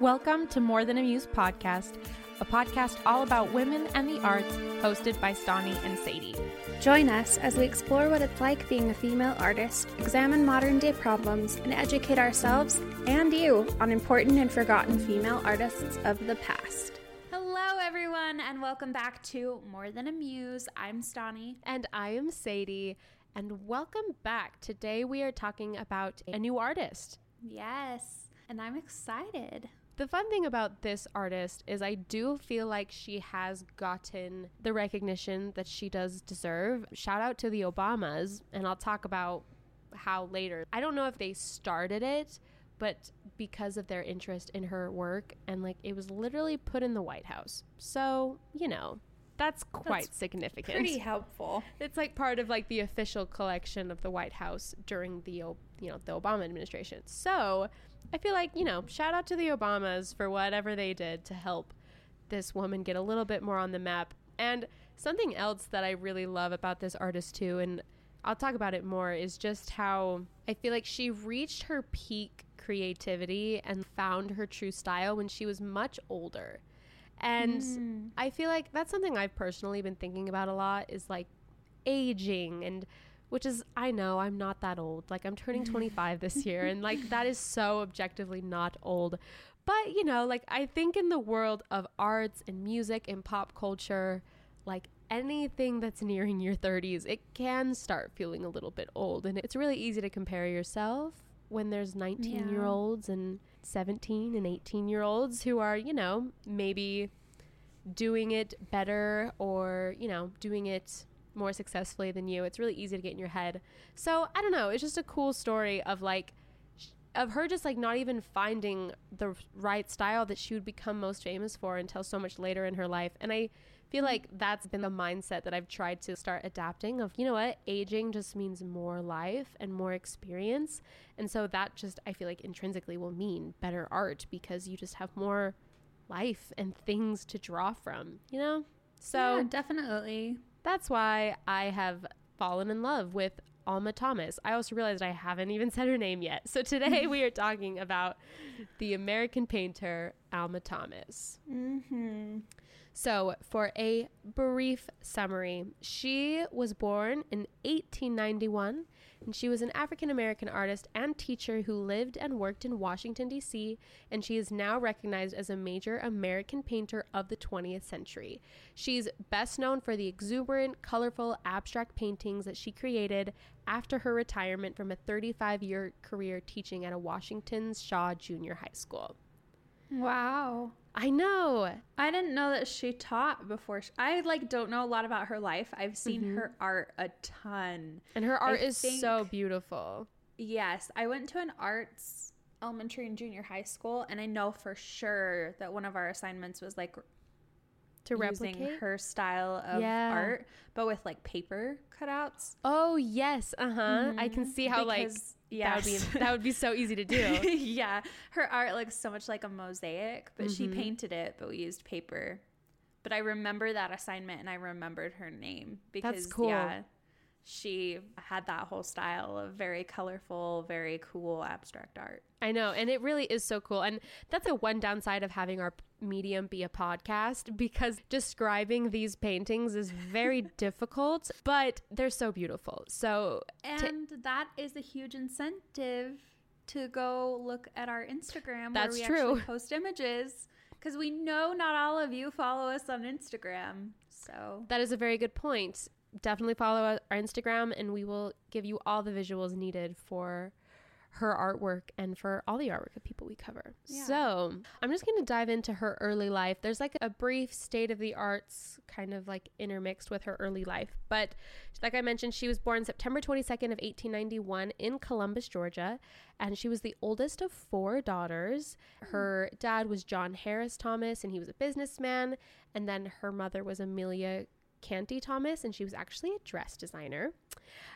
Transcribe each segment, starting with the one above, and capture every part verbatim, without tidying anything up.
Welcome to More Than a Muse podcast, a podcast all about women and the arts, hosted by Stani and Sadie. Join us as we explore what it's like being a female artist, examine modern-day problems, and educate ourselves and you on important and forgotten female artists of the past. Hello, everyone, and welcome back to More Than a Muse. I'm Stani. And I am Sadie. And welcome back. Today we are talking about a new artist. Yes, and I'm excited. The fun thing about this artist is I do feel like she has gotten the recognition that she does deserve. Shout out to the Obamas, and I'll talk about how later. I don't know if they started it, but because of their interest in her work, and like it was literally put in the White House. So, you know, that's quite that's significant. Pretty helpful. It's like part of like the official collection of the White House during the, you know, the Obama administration. So I feel like, you know, shout out to the Obamas for whatever they did to help this woman get a little bit more on the map. And something else that I really love about this artist too, and I'll talk about it more, is just how I feel like she reached her peak creativity and found her true style when she was much older. And mm. I feel like that's something I've personally been thinking about a lot, is like aging, and which is, I know I'm not that old. Like I'm turning twenty-five this year, and like that is so objectively not old. But, you know, like I think in the world of arts and music and pop culture, like anything that's nearing your thirties, it can start feeling a little bit old. And it's really easy to compare yourself when there's nineteen-year-olds yeah. and seventeen and eighteen-year-olds who are, you know, maybe doing it better or, you know, doing it more successfully than you. It's really easy to get in your head. So I don't know. It's just a cool story of like sh- of her just like not even finding the right style that she would become most famous for until so much later in her life. And I feel like that's been the mindset that I've tried to start adapting of, you know what, aging just means more life and more experience. And so that just, I feel like intrinsically will mean better art because you just have more life and things to draw from, you know? So yeah, definitely. That's why I have fallen in love with Alma Thomas. I also realized I haven't even said her name yet. So today we are talking about the American painter Alma Thomas. Mm-hmm. So for a brief summary, she was born in eighteen ninety-one, and she was an African-American artist and teacher who lived and worked in Washington, D C, and she is now recognized as a major American painter of the twentieth century. She's best known for the exuberant, colorful, abstract paintings that she created after her retirement from a thirty-five-year career teaching at a Washington's Shaw Junior High School. Wow. I know. I didn't know that she taught before. She, I like don't know a lot about her life. I've seen mm-hmm. her art a ton. And her art I is think, so beautiful. Yes. I went to an arts elementary and junior high school, and I know for sure that one of our assignments was like to replicate using her style of yeah. art, but with like paper cutouts. Oh, yes. Uh-huh. Mm-hmm. I can see how because, like yes. that would be that would be so easy to do. Yeah. Her art looks so much like a mosaic, but mm-hmm. she painted it, but we used paper. But I remember that assignment, and I remembered her name because That's cool. yeah, she had that whole style of very colorful, very cool abstract art. I know. And it really is so cool. And that's a one downside of having our medium be a podcast, because describing these paintings is very difficult, but they're so beautiful. So and t- that is a huge incentive to go look at our Instagram that's where we true. actually post images, because we know not all of you follow us on Instagram. So that is a very good point. Definitely follow our Instagram, and we will give you all the visuals needed for her artwork and for all the artwork of people we cover. Yeah. So I'm just going to dive into her early life. There's like a brief state of the arts kind of like intermixed with her early life. But like I mentioned, she was born September twenty-second of eighteen ninety-one in Columbus, Georgia. And she was the oldest of four daughters. Her dad was John Harris Thomas, and he was a businessman. And then her mother was Amelia Canty Thomas, and she was actually a dress designer.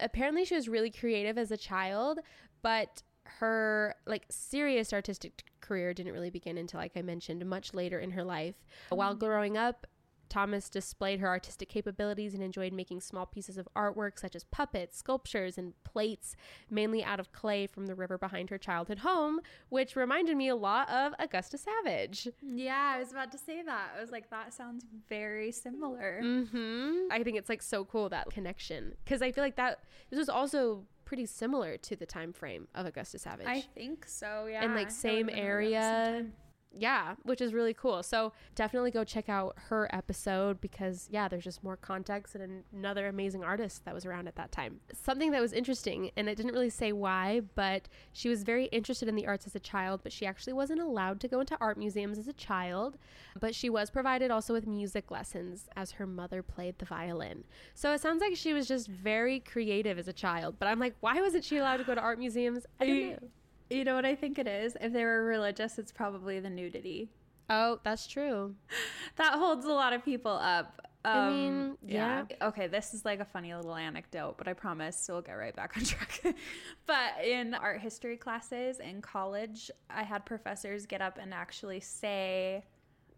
Apparently she was really creative as a child, but her like serious artistic career didn't really begin until, like I mentioned, much later in her life. While growing up, Thomas displayed her artistic capabilities and enjoyed making small pieces of artwork such as puppets, sculptures, and plates, mainly out of clay from the river behind her childhood home, which reminded me a lot of Augusta Savage. Yeah, I was about to say that. I was like, that sounds very similar. Mm-hmm. I think it's like so cool, that connection, because I feel like that this was also pretty similar to the time frame of Augusta Savage. I think so, yeah. And like same area. Yeah, which is really cool. So definitely go check out her episode because, yeah, there's just more context and another amazing artist that was around at that time. Something that was interesting, and it didn't really say why, but she was very interested in the arts as a child, but she actually wasn't allowed to go into art museums as a child. But she was provided also with music lessons as her mother played the violin. So it sounds like she was just very creative as a child. But I'm like, why wasn't she allowed to go to art museums? I don't know. You know what I think it is? If they were religious, it's probably the nudity. Oh, that's true. That holds a lot of people up. Um, I mean, yeah. yeah. Okay, this is like a funny little anecdote, but I promise we'll get right back on track. But in art history classes in college, I had professors get up and actually say,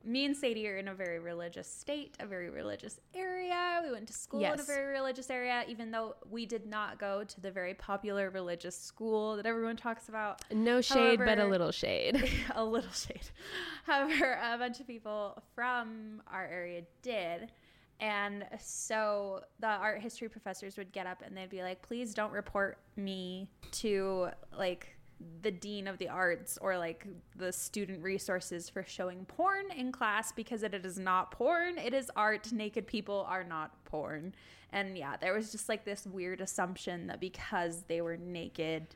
me and Sadie are in a very religious state, a very religious area. We went to school yes. in a very religious area, even though we did not go to the very popular religious school that everyone talks about. No shade, However, but a little shade. a little shade. However, a bunch of people from our area did. And so the art history professors would get up and they'd be like, please don't report me to like the dean of the arts or like the student resources for showing porn in class because it is not porn, it is art. Naked people are not porn. And yeah, there was just like this weird assumption that because they were naked,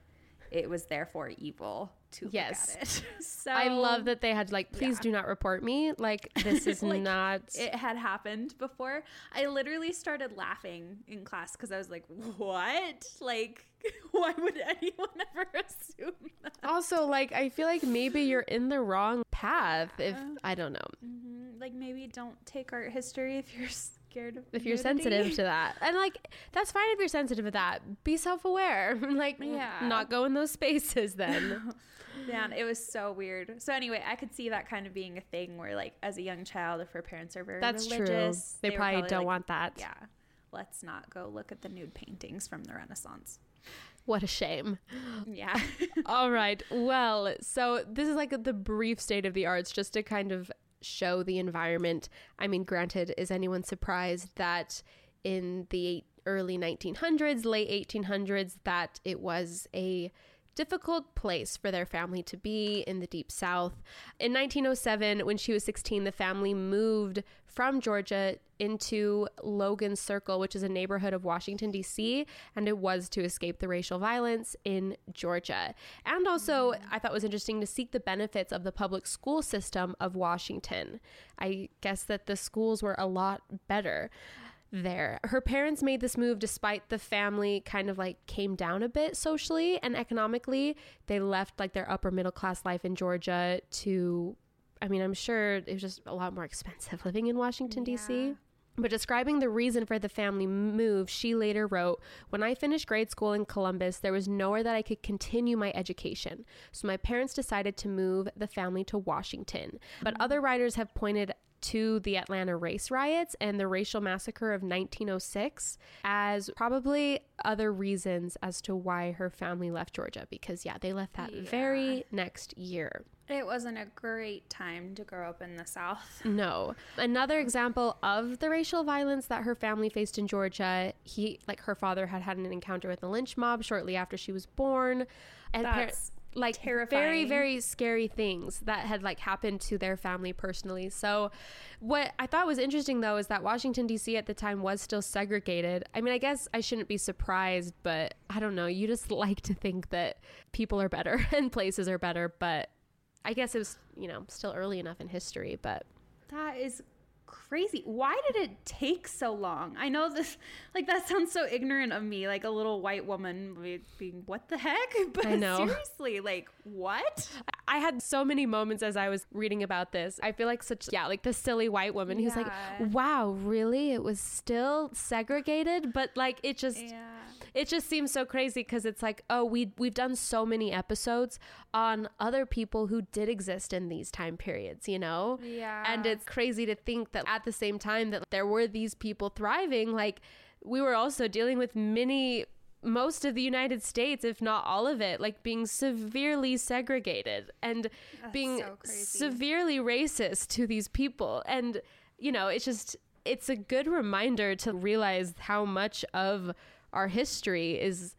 it was therefore evil to yes. look at it. So I love that they had like, please yeah. do not report me. Like this is like, not. It had happened before. I literally started laughing in class because I was like, what? Like why would anyone ever assume that? Also, like I feel like maybe you're in the wrong path. Yeah. If I don't know. Mm-hmm. Like maybe don't take art history if you're scared of if you're nudity. Sensitive to that. And like that's fine if you're sensitive to that. Be self-aware. Like yeah. not go in those spaces then. Man, it was so weird. So anyway, I could see that kind of being a thing where like as a young child, if her parents are very that's religious, true. They, they probably, probably don't like, want that. Yeah. Let's not go look at the nude paintings from the Renaissance. What a shame. Yeah. All right. Well, so this is like the brief state of the arts just to kind of show the environment. I mean, granted, is anyone surprised that in the early nineteen hundreds, late eighteen hundreds, that it was a difficult place for their family to be in the Deep South. In nineteen oh seven, when she was sixteen, the family moved from Georgia into Logan Circle, which is a neighborhood of Washington, D C, and it was to escape the racial violence in Georgia. And also, I thought it was interesting to seek the benefits of the public school system of Washington. I guess that the schools were a lot better there. Her parents made this move despite the family kind of like came down a bit socially and economically. They left like their upper middle class life in Georgia to, I mean, I'm sure it was just a lot more expensive living in Washington, yeah. D C. But describing the reason for the family move, she later wrote, when I finished grade school in Columbus, there was nowhere that I could continue my education. So my parents decided to move the family to Washington. But other writers have pointed to the Atlanta race riots and the racial massacre of nineteen oh six as probably other reasons as to why her family left Georgia, because yeah, they left that yeah. very next year. It wasn't a great time to grow up in the South. No. Another example of the racial violence that her family faced in Georgia, he like her father had had an encounter with the lynch mob shortly after she was born. And That's- par- like terrifying. Very, very scary things that had like happened to their family personally. So what I thought was interesting though is that Washington D C at the time was still segregated. I mean, I guess I shouldn't be surprised, but I don't know, you just like to think that people are better and places are better, but I guess it was, you know, still early enough in history. But that is crazy. Why did it take so long? I know this, like, that sounds so ignorant of me, like a little white woman being, what the heck? But I know. Seriously, like, what? I had so many moments as I was reading about this. I feel like such, yeah, like the silly white woman yeah. who's like, wow, really? It was still segregated, but like, it just, yeah. it just seems so crazy because it's like, oh, we we've done so many episodes on other people who did exist in these time periods, you know? Yeah. And it's crazy to think that at the same time that there were these people thriving, like we were also dealing with many, most of the United States, if not all of it, like being severely segregated and That's being so severely racist to these people. And, you know, it's just, it's a good reminder to realize how much of our history is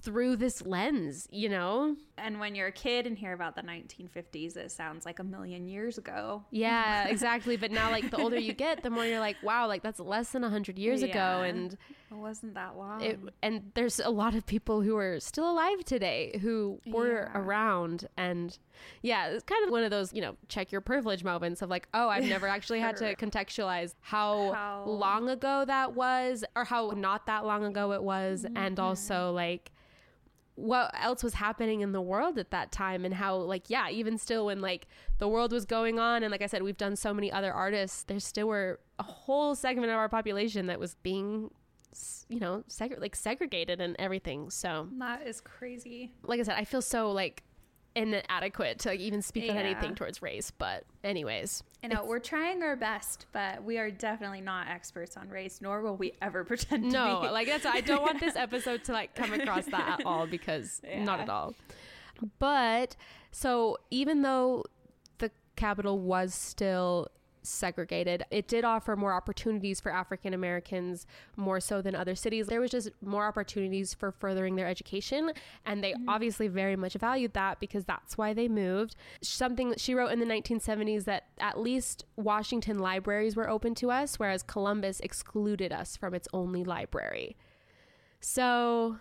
through this lens, you know? And when you're a kid and hear about the nineteen fifties, it sounds like a million years ago. Yeah, exactly. But now, like, the older you get, the more you're like, wow, like, that's less than one hundred years yeah. ago. And it wasn't that long. It, and there's a lot of people who are still alive today who were yeah. around. And yeah, it's kind of one of those, you know, check your privilege moments of like, oh, I've never actually had to contextualize how, how long ago that was or how not that long ago it was. Mm-hmm. And also, like, what else was happening in the world at that time, and how, like, yeah, even still when, like, the world was going on, and like I said, we've done so many other artists, there still were a whole segment of our population that was being, you know, seg- like segregated and everything. So that is crazy. Like I said, I feel so like inadequate to like, even speak yeah. on anything towards race, but anyways, you know, we're trying our best, but we are definitely not experts on race, nor will we ever pretend no, to be. Like that's I don't want this episode to like come across that at all, because yeah. not at all. But so even though the Capitol was still segregated, it did offer more opportunities for African Americans, more so than other cities. There was just more opportunities for furthering their education, and they mm-hmm. obviously very much valued that, because that's why they moved. Something she wrote in the nineteen seventies that at least Washington libraries were open to us, whereas Columbus excluded us from its only library. So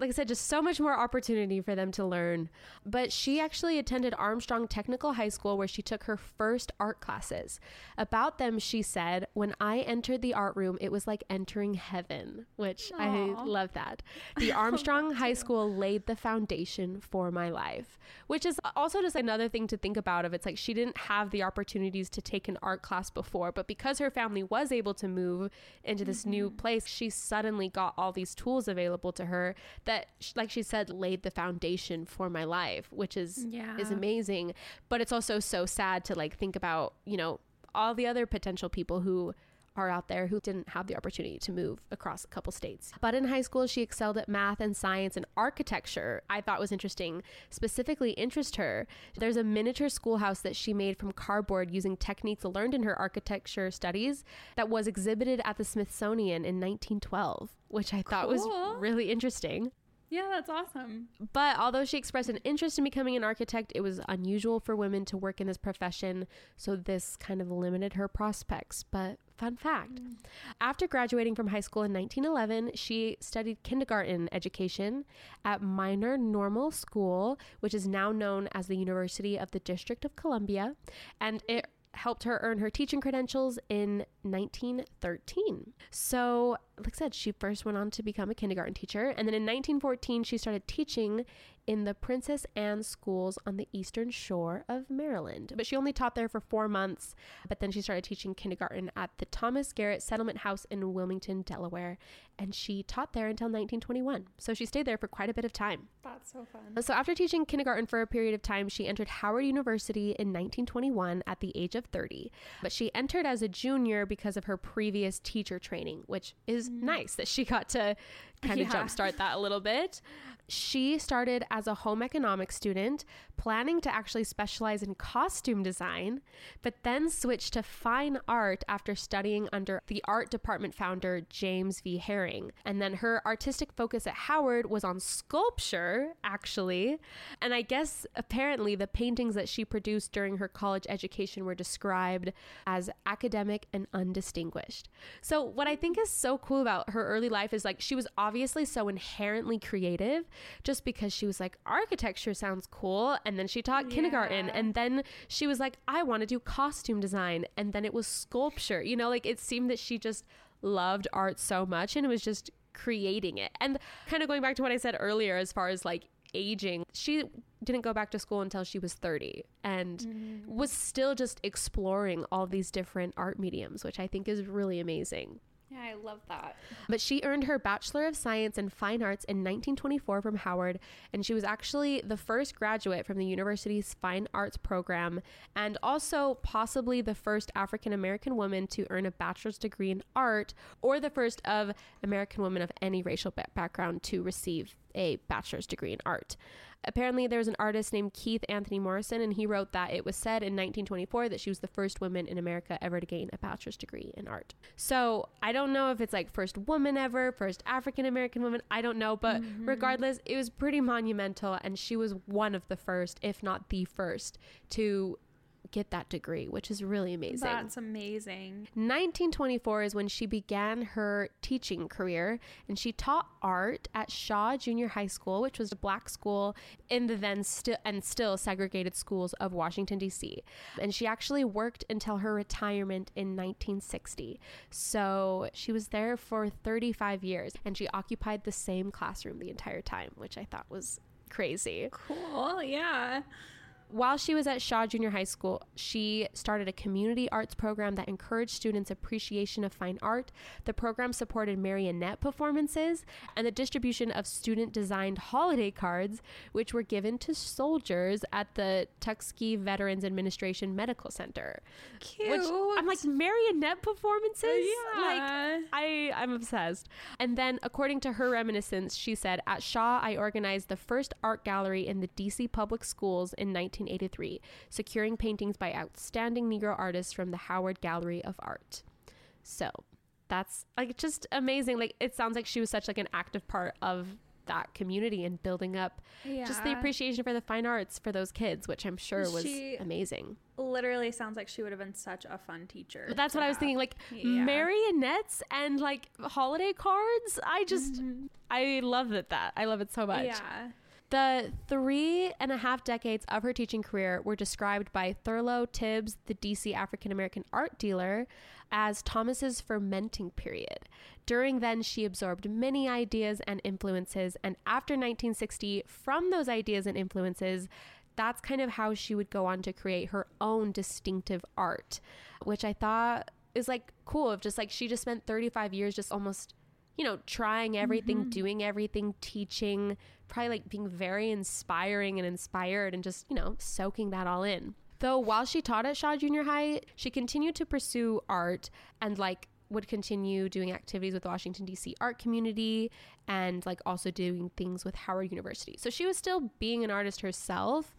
like I said, just so much more opportunity for them to learn. But she actually attended Armstrong Technical High School, where she took her first art classes. About them, she said, "When I entered the art room, it was like entering heaven," which Aww. I love that. The Armstrong High School laid the foundation for my life, which is also just another thing to think about. Of it's like she didn't have the opportunities to take an art class before, but because her family was able to move into this mm-hmm. new place, she suddenly got all these tools available to her that, like she said, laid the foundation for my life, which is yeah. is amazing. But it's also so sad to like think about, you know, all the other potential people who are out there who didn't have the opportunity to move across a couple states. But in high school, she excelled at math and science, and architecture, I thought was interesting, specifically interest her. There's a miniature schoolhouse that she made from cardboard using techniques learned in her architecture studies that was exhibited at the Smithsonian in nineteen twelve, which I thought cool. was really interesting. Yeah, that's awesome. But although she expressed an interest in becoming an architect, it was unusual for women to work in this profession, so this kind of limited her prospects. But fun fact. Mm. After graduating from high school in nineteen eleven, she studied kindergarten education at Miner Normal School, which is now known as the University of the District of Columbia, and it helped her earn her teaching credentials in nineteen thirteen. So, like I said, she first went on to become a kindergarten teacher, and then in nineteen fourteen, she started teaching in the Princess Anne schools on the eastern shore of Maryland. But she only taught there for four months, but then she started teaching kindergarten at the Thomas Garrett Settlement House in Wilmington, Delaware, and she taught there until nineteen twenty-one. So she stayed there for quite a bit of time. That's so fun. So after teaching kindergarten for a period of time, she entered Howard University in nineteen twenty-one at the age of thirty. But she entered as a junior because of her previous teacher training, which is mm. nice that she got to kind of yeah. jumpstart that a little bit. She started as a home economics student, planning to actually specialize in costume design, but then switched to fine art after studying under the art department founder, James V. Herring. And then her artistic focus at Howard was on sculpture, actually. And I guess apparently the paintings that she produced during her college education were described as academic and undistinguished. So what I think is so cool about her early life is like she was obviously so inherently creative, just because she was like, architecture sounds cool, and then she taught yeah. kindergarten, and then she was like, I want to do costume design, and then it was sculpture, you know, like it seemed that she just loved art so much and it was just creating it. And kind of going back to what I said earlier as far as like aging, she didn't go back to school until she was thirty, and mm. was still just exploring all these different art mediums, which I think is really amazing. Yeah, I love that. But she earned her Bachelor of Science in Fine Arts in nineteen twenty-four from Howard, and she was actually the first graduate from the university's Fine Arts program, and also possibly the first African-American woman to earn a bachelor's degree in art, or the first of American women of any racial background to receive a bachelor's degree in art. Apparently, there was an artist named Keith Anthony Morrison, and he wrote that it was said in nineteen twenty-four that she was the first woman in America ever to gain a bachelor's degree in art. So I don't know if it's like first woman ever, first African-American woman. I don't know. But mm-hmm. regardless, it was pretty monumental. And she was one of the first, if not the first, to get that degree, which is really amazing. That's amazing. nineteen twenty-four is when she began her teaching career, and she taught art at Shaw Junior High School, which was a black school in the then still and still segregated schools of Washington, D C. And she actually worked until her retirement in nineteen sixty. So she was there for thirty-five years, and she occupied the same classroom the entire time, which I thought was crazy. Cool. Yeah. While she was at Shaw Junior High School, she started a community arts program that encouraged students' appreciation of fine art. The program supported marionette performances and the distribution of student-designed holiday cards, which were given to soldiers at the Tuskegee Veterans Administration Medical Center. Cute. Which, I'm like, marionette performances? Yeah. Like, I, I'm obsessed. And then, according to her reminiscence, she said, "At Shaw, I organized the first art gallery in the D C public schools in nineteen eighty-three, securing paintings by outstanding Negro artists from the Howard Gallery of Art." So that's like just amazing. Like, it sounds like she was such like an active part of that community and building up yeah. just the appreciation for the fine arts for those kids, which I'm sure was she amazing. Literally sounds like she would have been such a fun teacher. But that's what have. I was thinking, like yeah. marionettes and like holiday cards. I just, mm-hmm. I love it that. I love it so much. Yeah. The three and a half decades of her teaching career were described by Thurlow Tibbs, the D C African-American art dealer, as Thomas's fermenting period. During then, she absorbed many ideas and influences, and after nineteen sixty, from those ideas and influences, that's kind of how she would go on to create her own distinctive art, which I thought is like cool. Of just like she just spent thirty-five years just almost, you know, trying everything, mm-hmm. doing everything, teaching, probably like being very inspiring and inspired and just, you know, soaking that all in. Though while she taught at Shaw Junior High, she continued to pursue art and like would continue doing activities with the Washington, D C art community and like also doing things with Howard University. So she was still being an artist herself,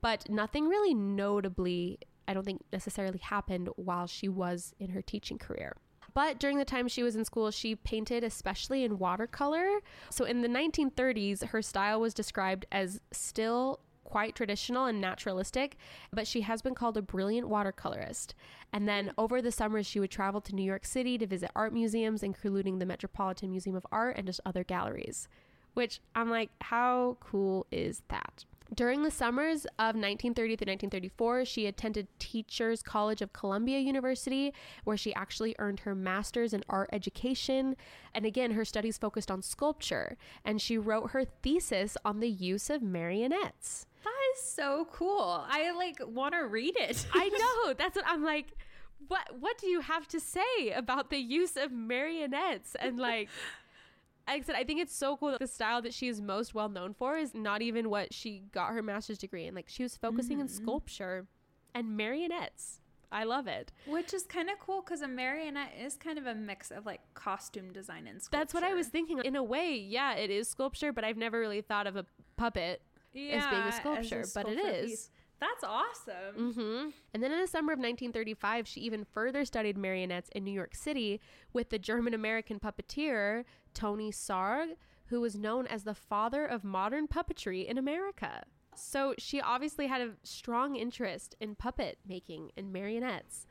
but nothing really notably, I don't think necessarily happened while she was in her teaching career. But during the time she was in school, she painted especially in watercolor. So in the nineteen thirties, her style was described as still quite traditional and naturalistic, but she has been called a brilliant watercolorist. And then over the summers, she would travel to New York City to visit art museums, including the Metropolitan Museum of Art and just other galleries, which I'm like, how cool is that? During the summers of nineteen thirty through nineteen thirty-four, she attended Teachers College of Columbia University, where she actually earned her master's in art education. And again, her studies focused on sculpture, and she wrote her thesis on the use of marionettes. That is so cool. I like want to read it. I know. That's what I'm like. What What do you have to say about the use of marionettes and like... Like I said, I think it's so cool that the style that she is most well known for is not even what she got her master's degree in. Like, she was focusing mm-hmm. in sculpture and marionettes. I love it. Which is kind of cool because a marionette is kind of a mix of like costume design and sculpture. That's what I was thinking. In a way, yeah, it is sculpture, but I've never really thought of a puppet yeah, as being a sculpture, as a sculpture but it piece. Is. That's awesome. Mm-hmm. And then in the summer of nineteen thirty-five, she even further studied marionettes in New York City with the German-American puppeteer Tony Sarg, who was known as the father of modern puppetry in America. So she obviously had a strong interest in puppet making and marionettes.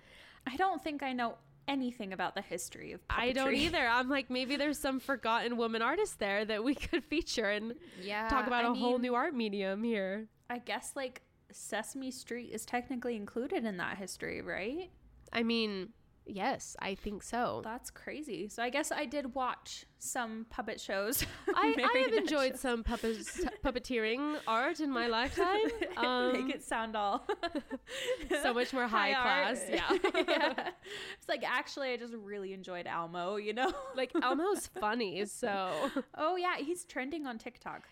I don't think I know anything about the history of puppetry. I don't either. I'm like, maybe there's some forgotten woman artist there that we could feature and yeah, talk about I a mean, whole new art medium here. I guess like... Sesame Street is technically included in that history, right? I mean, yes, I think so. That's crazy. So I guess I did watch some puppet shows. I, I have enjoyed show. some puppet, puppeteering art in my lifetime. Um, Make it sound all so much more high, high class. Yeah. Yeah. It's like, actually, I just really enjoyed Almo, you know? Like, Almo's funny, so. Oh, yeah. He's trending on TikTok.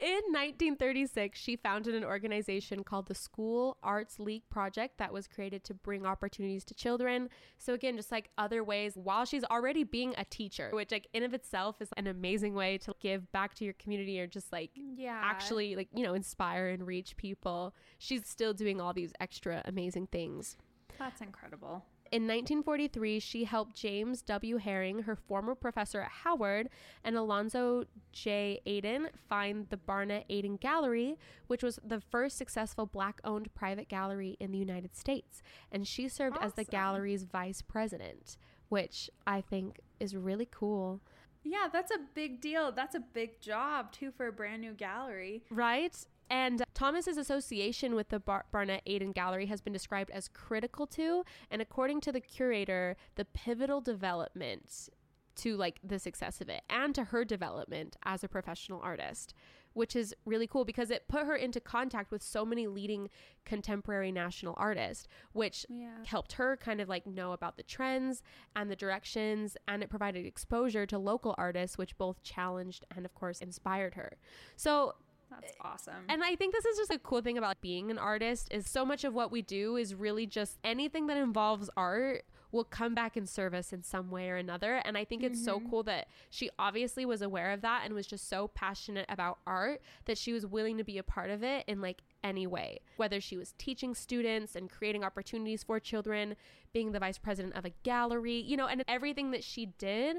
In nineteen thirty-six, she founded an organization called the School Arts League Project that was created to bring opportunities to children. So again, just like other ways, while she's already being a teacher, which like in of itself is an amazing way to give back to your community, or just like yeah. actually like, you know, inspire and reach people. She's still doing all these extra amazing things. That's incredible. In nineteen forty-three, she helped James W. Herring, her former professor at Howard, and Alonzo J. Aden find the Barnett Aden Gallery, which was the first successful Black-owned private gallery in the United States. And she served awesome. as the gallery's vice president, which I think is really cool. Yeah, that's a big deal. That's a big job, too, for a brand new gallery. Right? And Thomas's association with the Bar- Barnett Aden Gallery has been described as critical to, and according to the curator, the pivotal development to like the success of it and to her development as a professional artist, which is really cool because it put her into contact with so many leading contemporary national artists, which yeah. helped her kind of like know about the trends and the directions, and it provided exposure to local artists, which both challenged and of course inspired her. So that's awesome. And I think this is just a cool thing about being an artist, is so much of what we do is really just anything that involves art will come back in service in some way or another. And I think it's mm-hmm. so cool that she obviously was aware of that and was just so passionate about art that she was willing to be a part of it in like any way, whether she was teaching students and creating opportunities for children, being the vice president of a gallery, you know, and everything that she did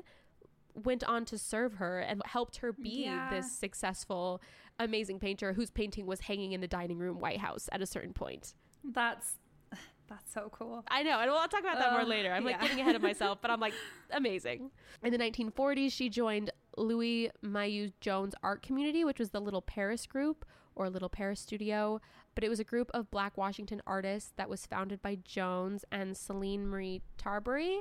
went on to serve her and helped her be yeah. this successful, amazing painter whose painting was hanging in the dining room White House at a certain point. That's That's so cool. I know. And we'll talk about that uh, more later. I'm like yeah. getting ahead of myself, but I'm like, amazing. In the nineteen forties, she joined Louis Mailloux Jones Art Community, which was the Little Paris Group or Little Paris Studio. But it was a group of Black Washington artists that was founded by Jones and Celine Marie Tarbury,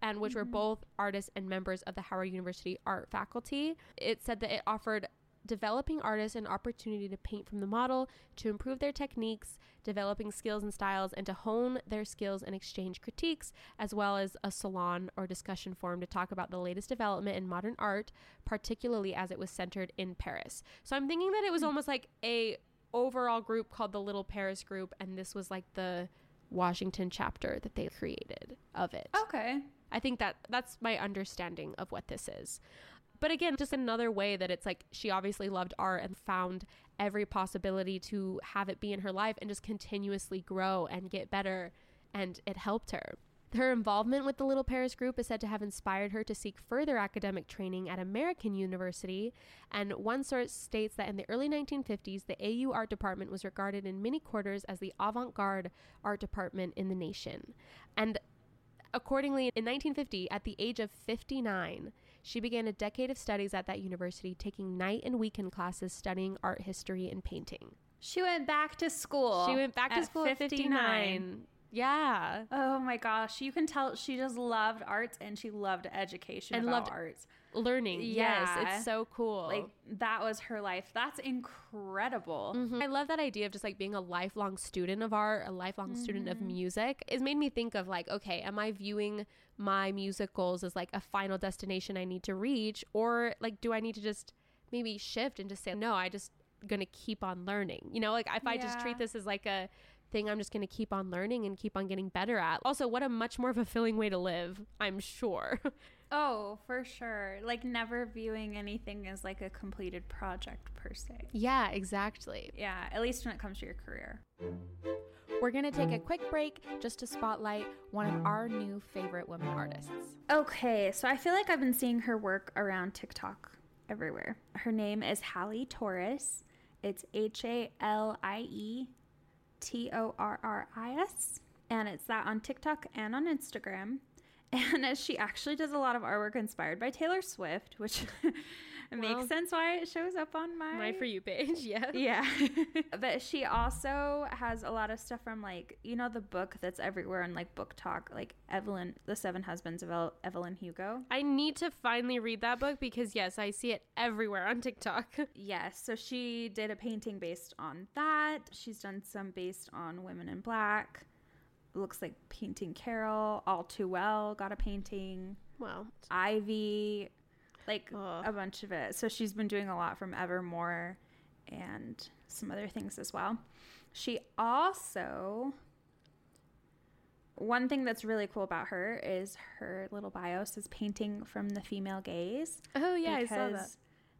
and which mm-hmm. were both artists and members of the Howard University art faculty. It said that it offered developing artists an opportunity to paint from the model, to improve their techniques, developing skills and styles, and to hone their skills and exchange critiques, as well as a salon or discussion forum to talk about the latest development in modern art, particularly as it was centered in Paris. So I'm thinking that it was almost like a overall group called the Little Paris Group, and this was like the Washington chapter that they created of it. Okay. I think that that's my understanding of what this is. But again, just another way that it's like she obviously loved art and found every possibility to have it be in her life and just continuously grow and get better. And it helped her. Her involvement with the Little Paris Group is said to have inspired her to seek further academic training at American University. And one source states that in the early nineteen fifties, the A U art department was regarded in many quarters as the avant-garde art department in the nation. And accordingly, in nineteen fifty, at the age of fifty-nine, she began a decade of studies at that university, taking night and weekend classes studying art history and painting. She went back to school. She went back to school at fifty-nine. Yeah. Oh my gosh. You can tell she just loved arts and she loved education and loved arts. Learning. Yeah. Yes. It's so cool. Like that was her life. That's incredible. Mm-hmm. I love that idea of just like being a lifelong student of art, a lifelong mm-hmm. student of music. It made me think of like, okay, am I viewing my musicals as like a final destination I need to reach? Or like, do I need to just maybe shift and just say, no, I just going to keep on learning. You know, like if I yeah. just treat this as like a thing I'm just going to keep on learning and keep on getting better at. Also, what a much more fulfilling way to live, I'm sure. Oh, for sure. Like never viewing anything as like a completed project per se. Yeah, exactly. Yeah, at least when it comes to your career. We're going to take a quick break just to spotlight one of our new favorite women artists. Okay, so I feel like I've been seeing her work around TikTok everywhere. Her name is Hallie Torres. It's H A L I E T O R R I S, and it's that on TikTok and on Instagram. And as she actually does a lot of artwork inspired by Taylor Swift, which It well, makes sense why it shows up on my... my For You page, yeah. Yeah. But she also has a lot of stuff from, like, you know, the book that's everywhere in, like, book talk, like, Evelyn, The Seven Husbands of El- Evelyn Hugo. I need to finally read that book because, yes, I see it everywhere on TikTok. Yes. So she did a painting based on that. She's done some based on women in black. Looks like painting Carol. All Too Well got a painting. Wow. Ivy, like oh. a bunch of it. So she's been doing a lot from Evermore and some other things as well. She also, one thing that's really cool about her is her little bio says painting from the female gaze. Oh, yeah, I saw that.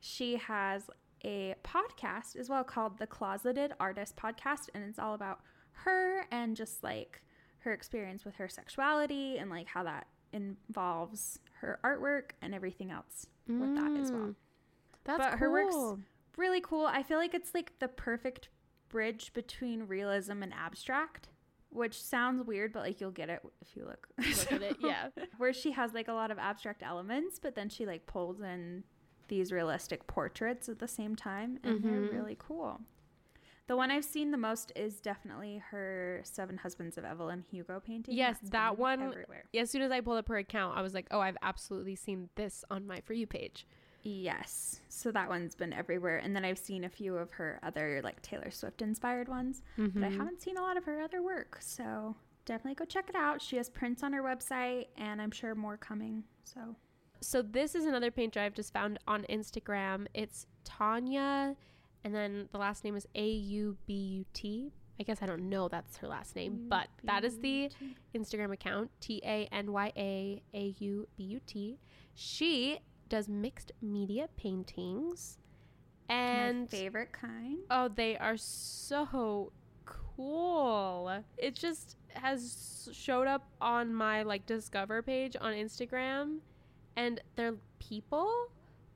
She has a podcast as well called The Closeted Artist Podcast, and it's all about her and just, like, her experience with her sexuality and, like, how that involves her artwork and everything else with mm. that as well. That's but cool. Her work's really cool. I feel like it's, like, the perfect bridge between realism and abstract, which sounds weird, but, like, you'll get it if you look, look so, at it. Yeah. Where she has, like, a lot of abstract elements, but then she, like, pulls in these realistic portraits at the same time, and mm-hmm. they're really cool. The one I've seen the most is definitely her Seven Husbands of Evelyn Hugo painting. Yes, That's that one. Everywhere. As soon as I pulled up her account, I was like, oh, I've absolutely seen this on my For You page. Yes. So that one's been everywhere. And then I've seen a few of her other, like, Taylor Swift inspired ones. Mm-hmm. But I haven't seen a lot of her other work. So definitely go check it out. She has prints on her website, and I'm sure more coming. So, so this is another painter I've just found on Instagram. It's Tanya... and then the last name is A U B U T. I guess I don't know that's her last name, but that is the Instagram account, T A N Y A A U B U T. She does mixed media paintings. And my favorite kind. Oh, they are so cool. It just has showed up on my, like, Discover page on Instagram. And they're people,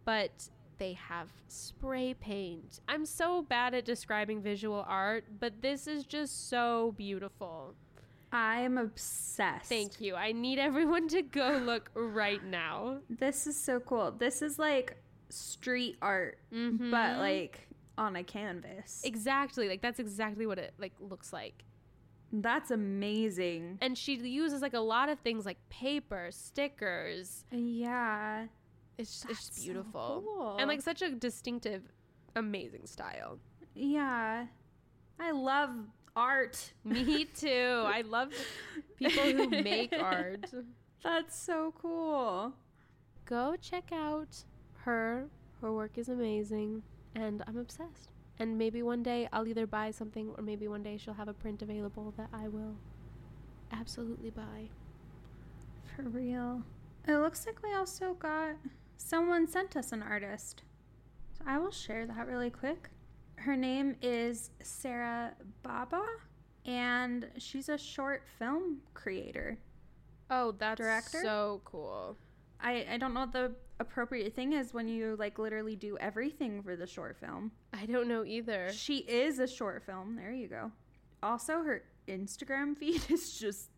but... they have spray paint. I'm so bad at describing visual art, but this is just so beautiful. I am obsessed. Thank you. I need everyone to go look right now. This is so cool. This is like street art, mm-hmm. but like on a canvas. Exactly. Like that's exactly what it like looks like. That's amazing. And she uses like a lot of things like paper, stickers. Yeah. It's, it's just beautiful. So cool. And like such a distinctive, amazing style. Yeah. I love art. Me too. I love people who make art. That's so cool. Go check out her. Her work is amazing. And I'm obsessed. And maybe one day I'll either buy something or maybe one day she'll have a print available that I will absolutely buy. For real. It looks like we also got... someone sent us an artist. So I will share that really quick. Her name is Sarah Baba, and she's a short film creator. Oh, that's Director. So cool. I, I don't know what the appropriate thing is when you, like, literally do everything for the short film. I don't know either. She is a short film. There you go. Also, her Instagram feed is just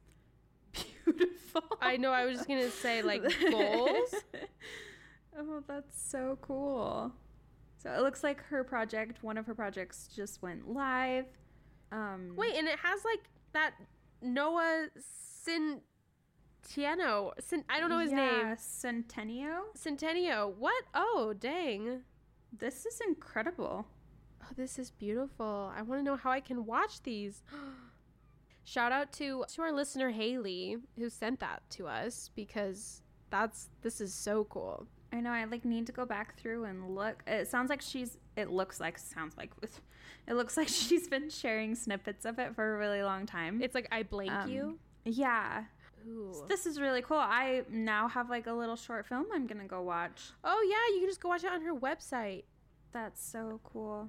beautiful. I know. I was just going to say, like, goals. Oh, that's so cool. So it looks like her project, one of her projects just went live. Um, Wait, and it has, like, that Noah Centeno. Cent- I don't know his yeah, name. Centenio? Centenio. What? Oh, dang. This is incredible. Oh, this is beautiful. I want to know how I can watch these. Shout out to, to our listener, Haley, who sent that to us because that's this is so cool. I know. I like need to go back through and look. It sounds like she's it looks like sounds like it looks like she's been sharing snippets of it for a really long time. It's like I blank um, you. Yeah. Ooh. So this is really cool. I now have like a little short film I'm going to go watch. Oh, yeah. You can just go watch it on her website. That's so cool.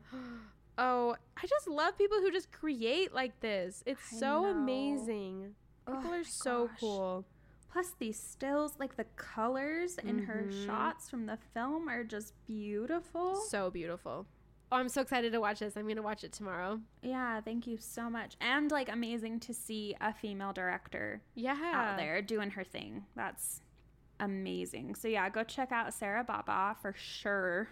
Oh, I just love people who just create like this. It's I so know. amazing. People oh, are so gosh. cool. Plus these stills, like the colors mm-hmm. in her shots from the film are just beautiful. So beautiful. Oh, I'm so excited to watch this. I'm going to watch it tomorrow. Yeah, thank you so much. And like amazing to see a female director yeah. out there doing her thing. That's amazing. So yeah, go check out Sarah Baba for sure.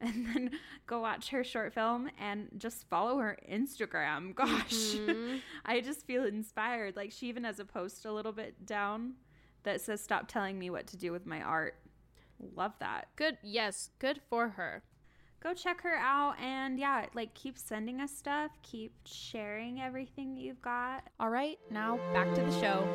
And then go watch her short film and just follow her Instagram. Gosh, mm-hmm. I just feel inspired. Like, she even has a post a little bit down that says, "Stop telling me what to do with my art." Love that. Good. Yes. Good for her. Go check her out. And yeah, like, keep sending us stuff. Keep sharing everything that you've got. All right. Now back to the show.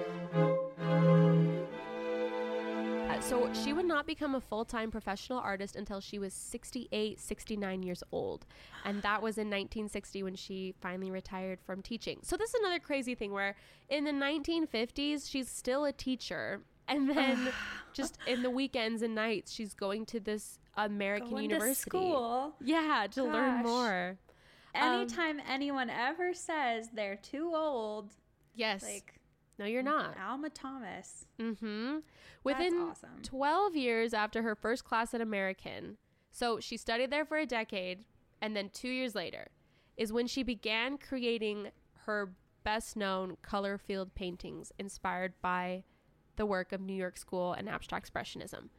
So she would not become a full-time professional artist until she was sixty-eight, sixty-nine years old. And that was in nineteen sixty when she finally retired from teaching. So this is another crazy thing where in the nineteen fifties, she's still a teacher. And then just in the weekends and nights, she's going to this American going University. To school. Yeah, to Gosh. learn more. Anytime um, anyone ever says they're too old. Yes. Like, no, you're not. Alma Thomas. Mm-hmm. Within That's awesome. twelve years after her first class at American, so she studied there for a decade, and then two years later is when she began creating her best-known color field paintings inspired by the work of New York School and Abstract Expressionism.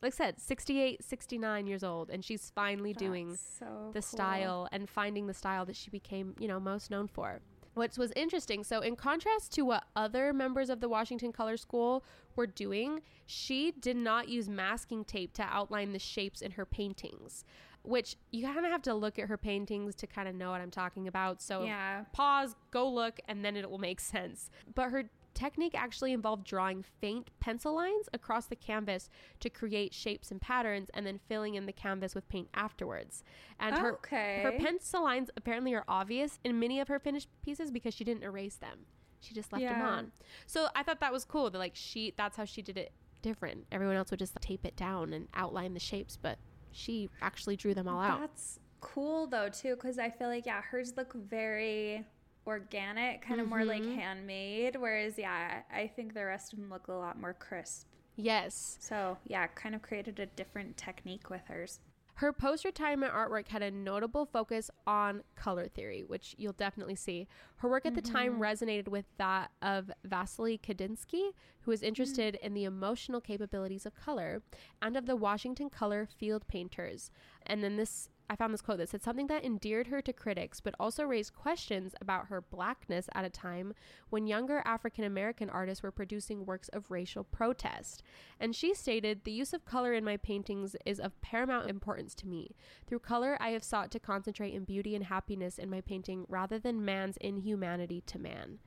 Like I said, sixty-eight, sixty-nine years old, and she's finally That's doing so the cool. style and finding the style that she became, you know, most known for. What was interesting, so in contrast to what other members of the Washington Color School were doing, she did not use masking tape to outline the shapes in her paintings, which you kind of have to look at her paintings to kind of know what I'm talking about. So yeah. pause, go look, and then it will make sense. But her technique actually involved drawing faint pencil lines across the canvas to create shapes and patterns, and then filling in the canvas with paint afterwards. And okay. her her pencil lines apparently are obvious in many of her finished pieces because she didn't erase them. She just left yeah. them on. So I thought that was cool that, like, she that's how she did it different. Everyone else would just tape it down and outline the shapes, but she actually drew them all out. That's cool though too, because I feel like yeah hers look very organic, kind of mm-hmm. more like handmade, whereas yeah I think the rest of them look a lot more crisp. Yes. So yeah, kind of created a different technique with hers. Her post-retirement artwork had a notable focus on color theory, which you'll definitely see. Her work at mm-hmm. the time resonated with that of Vasily Kandinsky, who was interested mm-hmm. in the emotional capabilities of color, and of the Washington color field painters. And then this I found this quote that said something that endeared her to critics, but also raised questions about her blackness at a time when younger African-American artists were producing works of racial protest. And she stated, "The use of color in my paintings is of paramount importance to me. Through color, I have sought to concentrate in beauty and happiness in my painting rather than man's inhumanity to man."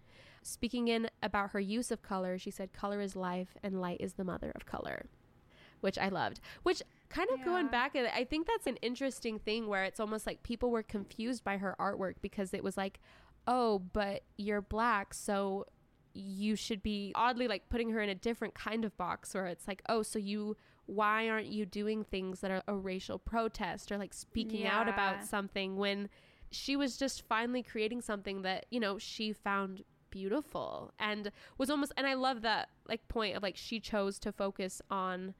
Speaking in about her use of color, she said, "Color is life, and light is the mother of color," which I loved, which kind of yeah. going back, I think that's an interesting thing where it's almost like people were confused by her artwork because it was like, oh, but you're black, so you should be oddly like putting her in a different kind of box where it's like, oh, so you, why aren't you doing things that are a racial protest or like speaking yeah. out about something, when she was just finally creating something that, you know, she found beautiful and was almost, and I love that like point of like she chose to focus on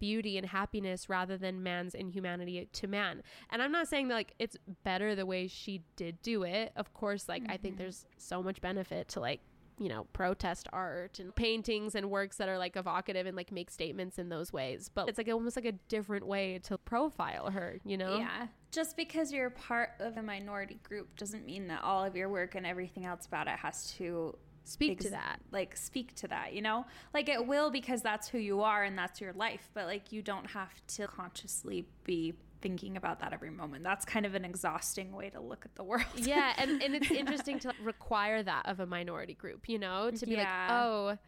beauty and happiness rather than man's inhumanity to man. And I'm not saying that like it's better the way she did do it, of course, like mm-hmm. I think there's so much benefit to like, you know, protest art and paintings and works that are like evocative and like make statements in those ways, but it's like almost like a different way to profile her, you know. Yeah, just because you're part of a minority group doesn't mean that all of your work and everything else about it has to Speak Ex- to that. Like, speak to that, you know? Like, it will, because that's who you are and that's your life. But, like, you don't have to consciously be thinking about that every moment. That's kind of an exhausting way to look at the world. Yeah, and, and it's interesting to require that of a minority group, you know? To be yeah. like, oh,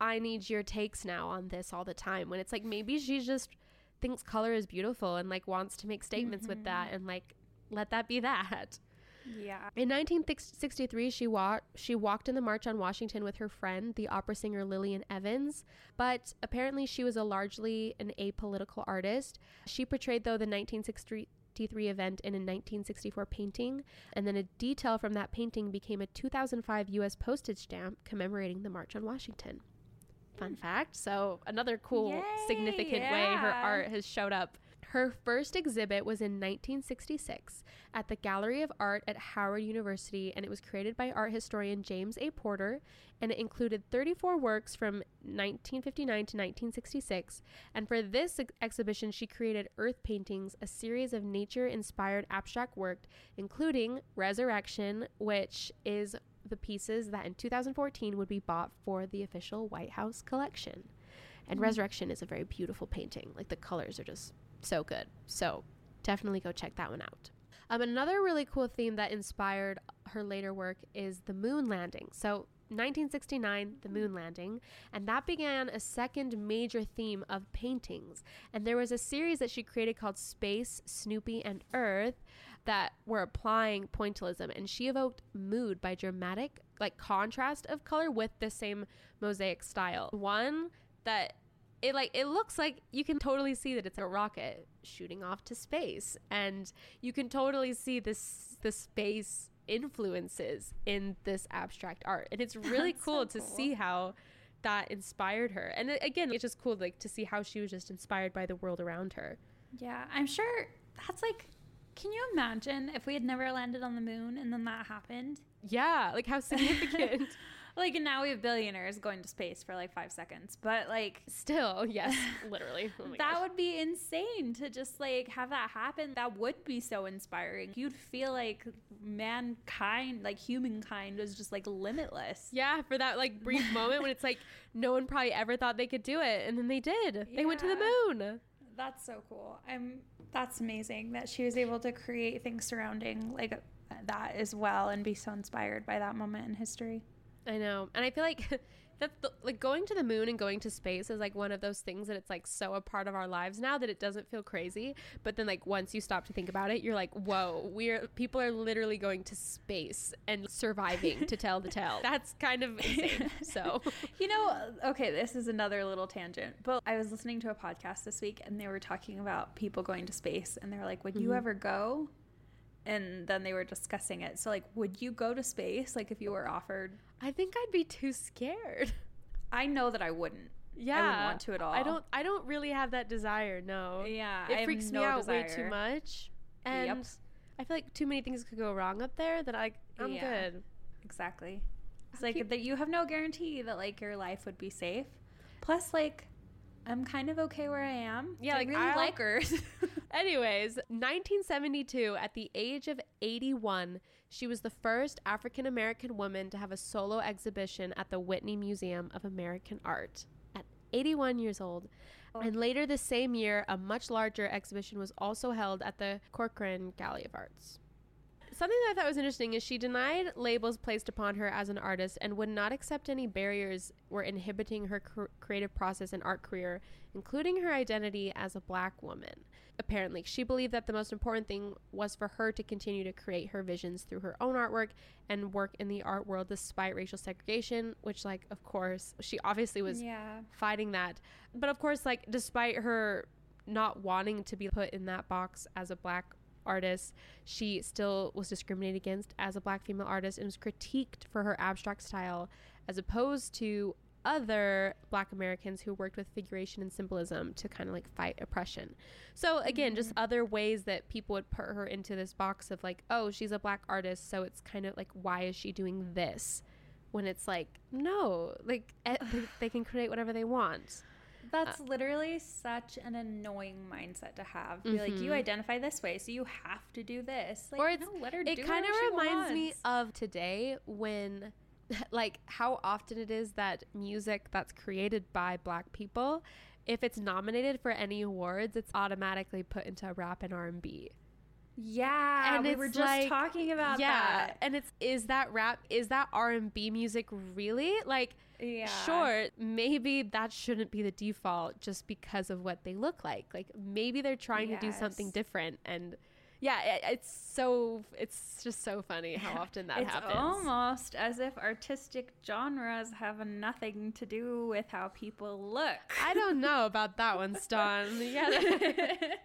I need your takes now on this all the time. When it's like, maybe she just thinks color is beautiful and, like, wants to make statements mm-hmm. with that and, like, let that be that. Yeah. In nineteen sixty-three, she, wa- she walked in the March on Washington with her friend, the opera singer Lillian Evans, but apparently she was a largely an apolitical artist. She portrayed, though, the nineteen sixty-three event in a nineteen sixty-four painting, and then a detail from that painting became a two thousand five U S postage stamp commemorating the March on Washington. Fun fact. So another cool, Yay, significant yeah. way her art has showed up. Her first exhibit was in nineteen sixty-six at the Gallery of Art at Howard University, and it was created by art historian James A. Porter, and it included thirty-four works from nineteen fifty-nine to nineteen sixty-six. And for this ex- exhibition, she created Earth Paintings, a series of nature-inspired abstract work, including Resurrection, which is the pieces that in two thousand fourteen would be bought for the official White House collection. And mm-hmm. Resurrection is a very beautiful painting. Like, the colors are just so good. So definitely go check that one out. Um, another really cool theme that inspired her later work is the moon landing. So nineteen sixty-nine, the moon landing, and that began a second major theme of paintings. And there was a series that she created called Space, Snoopy, and Earth that were applying pointillism, and she evoked mood by dramatic, like, contrast of color with the same mosaic style. One that It like it looks like you can totally see that it's a rocket shooting off to space, and you can totally see this the space influences in this abstract art, and it's really cool, so cool to see how that inspired her. And again, it's just cool like to see how she was just inspired by the world around her. Yeah, I'm sure that's like, can you imagine if we had never landed on the moon and then that happened? Yeah, like how significant. Like, and now we have billionaires going to space for like five seconds, but like still, yes, literally. Oh my that gosh. Would be insane to just like have that happen. That would be so inspiring. You'd feel like mankind, like humankind was just like limitless. Yeah, for that like brief moment when it's like no one probably ever thought they could do it. And then they did. They yeah. went to the moon. That's so cool. I'm, that's amazing that she was able to create things surrounding like that as well and be so inspired by that moment in history. I know. And I feel like that the, like going to the moon and going to space is like one of those things that it's like so a part of our lives now that it doesn't feel crazy. But then like once you stop to think about it, you're like, whoa, we're people are literally going to space and surviving to tell the tale. That's kind of insane. So, you know, OK, this is another little tangent, but I was listening to a podcast this week and they were talking about people going to space and they were like, would mm-hmm. you ever go? And then they were discussing it. So like, would you go to space? Like if you were offered? I think I'd be too scared. I know that I wouldn't. Yeah. I wouldn't want to at all. I don't I don't really have that desire, no. Yeah. It I freaks have no me out desire. Way too much. And yep. I feel like too many things could go wrong up there that I, I'm yeah, good. Exactly. It's I'll like keep... that you have no guarantee that like your life would be safe. Plus like I'm kind of okay where I am. Yeah, I like, really I'll... like her. Anyways, nineteen seventy-two, at the age of eighty-one, she was the first African-American woman to have a solo exhibition at the Whitney Museum of American Art at eighty-one years old. Oh. And later the same year, a much larger exhibition was also held at the Corcoran Gallery of Arts. Something that I thought was interesting is she denied labels placed upon her as an artist and would not accept any barriers were inhibiting her cr- creative process and art career, including her identity as a black woman. Apparently, she believed that the most important thing was for her to continue to create her visions through her own artwork and work in the art world despite racial segregation, which, like, of course, she obviously was yeah. fighting that. But, of course, like, despite her not wanting to be put in that box as a black artist, she still was discriminated against as a black female artist and was critiqued for her abstract style as opposed to other black Americans who worked with figuration and symbolism to kind of like fight oppression. So again, mm-hmm. just other ways that people would put her into this box of like, oh, she's a black artist, so it's kind of like, why is she doing this? When it's like, no, like they, they can create whatever they want. That's uh, literally such an annoying mindset to have. You're mm-hmm. like, you identify this way, so you have to do this. Like, or it's, no, let her do it. It kind of reminds wants. me of today when, like, how often it is that music that's created by black people, if it's nominated for any awards, it's automatically put into rap and R and B. Yeah, and we were just like, talking about yeah, that. And it's, is that rap, is that R and B music really? Like, yeah. sure, maybe that shouldn't be the default just because of what they look like. Like, maybe they're trying yes. to do something different. And yeah, it, it's so, it's just so funny how often that it's happens. It's almost as if artistic genres have nothing to do with how people look. I don't know about that one, Stan. Yeah,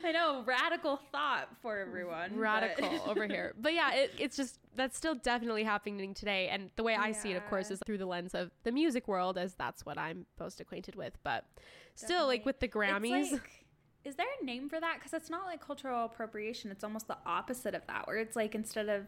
I know, radical thought for everyone. Radical over here. But yeah, it, it's just, that's still definitely happening today. And the way I yeah. see it, of course, is through the lens of the music world, as that's what I'm most acquainted with. But definitely. Still, like with the Grammys. Is there a name for that? Because it's not like cultural appropriation. It's almost the opposite of that, where it's like instead of